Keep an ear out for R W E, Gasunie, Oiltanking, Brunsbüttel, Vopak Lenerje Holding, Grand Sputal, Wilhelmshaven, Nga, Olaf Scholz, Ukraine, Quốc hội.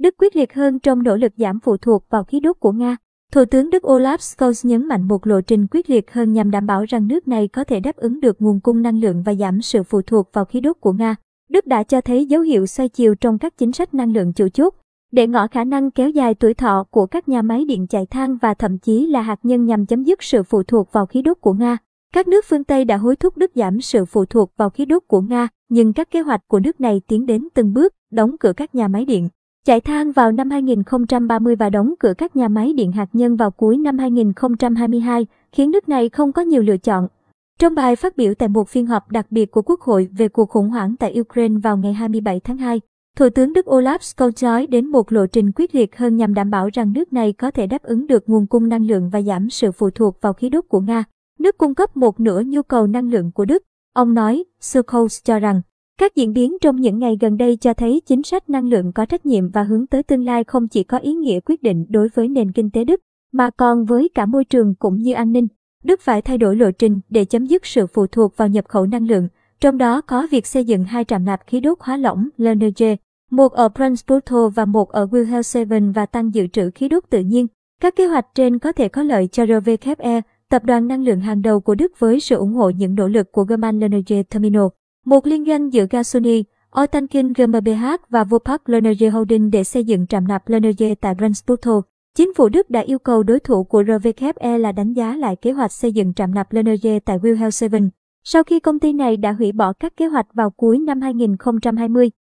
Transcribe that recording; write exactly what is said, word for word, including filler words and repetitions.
Đức quyết liệt hơn trong nỗ lực giảm phụ thuộc vào khí đốt của Nga. Thủ tướng Đức Olaf Scholz nhấn mạnh một lộ trình quyết liệt hơn nhằm đảm bảo rằng nước này có thể đáp ứng được nguồn cung năng lượng và giảm sự phụ thuộc vào khí đốt của Nga. Đức đã cho thấy dấu hiệu xoay chiều trong các chính sách năng lượng chủ chốt, để ngỏ khả năng kéo dài tuổi thọ của các nhà máy điện chạy than và thậm chí là hạt nhân nhằm chấm dứt sự phụ thuộc vào khí đốt của Nga. Các nước phương Tây đã hối thúc Đức giảm sự phụ thuộc vào khí đốt của Nga, nhưng các kế hoạch của nước này tiến đến từng bước, đóng cửa các nhà máy điện chạy than vào năm hai nghìn không trăm ba mươi và đóng cửa các nhà máy điện hạt nhân vào cuối năm hai nghìn không trăm hai mươi hai, khiến nước này không có nhiều lựa chọn. Trong bài phát biểu tại một phiên họp đặc biệt của Quốc hội về cuộc khủng hoảng tại Ukraine vào ngày hai mươi bảy tháng hai, Thủ tướng Đức Olaf Scholz nói đến một lộ trình quyết liệt hơn nhằm đảm bảo rằng nước này có thể đáp ứng được nguồn cung năng lượng và giảm sự phụ thuộc vào khí đốt của Nga. Nước cung cấp một nửa nhu cầu năng lượng của Đức. Ông nói, Scholz cho rằng, các diễn biến trong những ngày gần đây cho thấy chính sách năng lượng có trách nhiệm và hướng tới tương lai không chỉ có ý nghĩa quyết định đối với nền kinh tế Đức, mà còn với cả môi trường cũng như an ninh. Đức phải thay đổi lộ trình để chấm dứt sự phụ thuộc vào nhập khẩu năng lượng, trong đó có việc xây dựng hai trạm nạp khí đốt hóa lỏng Lenerje, một ở Brunsbüttel và một ở Wilhelmshaven và tăng dự trữ khí đốt tự nhiên. Các kế hoạch trên có thể có lợi cho R W E, tập đoàn năng lượng hàng đầu của Đức với sự ủng hộ những nỗ lực của German lờ en giê Terminal, một liên doanh giữa Gasunie, Oiltanking G m b H và Vopak Lenerje Holding để xây dựng trạm nạp Lenerje tại Grand Sputal. Chính phủ Đức đã yêu cầu đối thủ của R W E là đánh giá lại kế hoạch xây dựng trạm nạp Lenerje tại Wilhelmshaven, sau khi công ty này đã hủy bỏ các kế hoạch vào cuối năm hai nghìn không trăm hai mươi.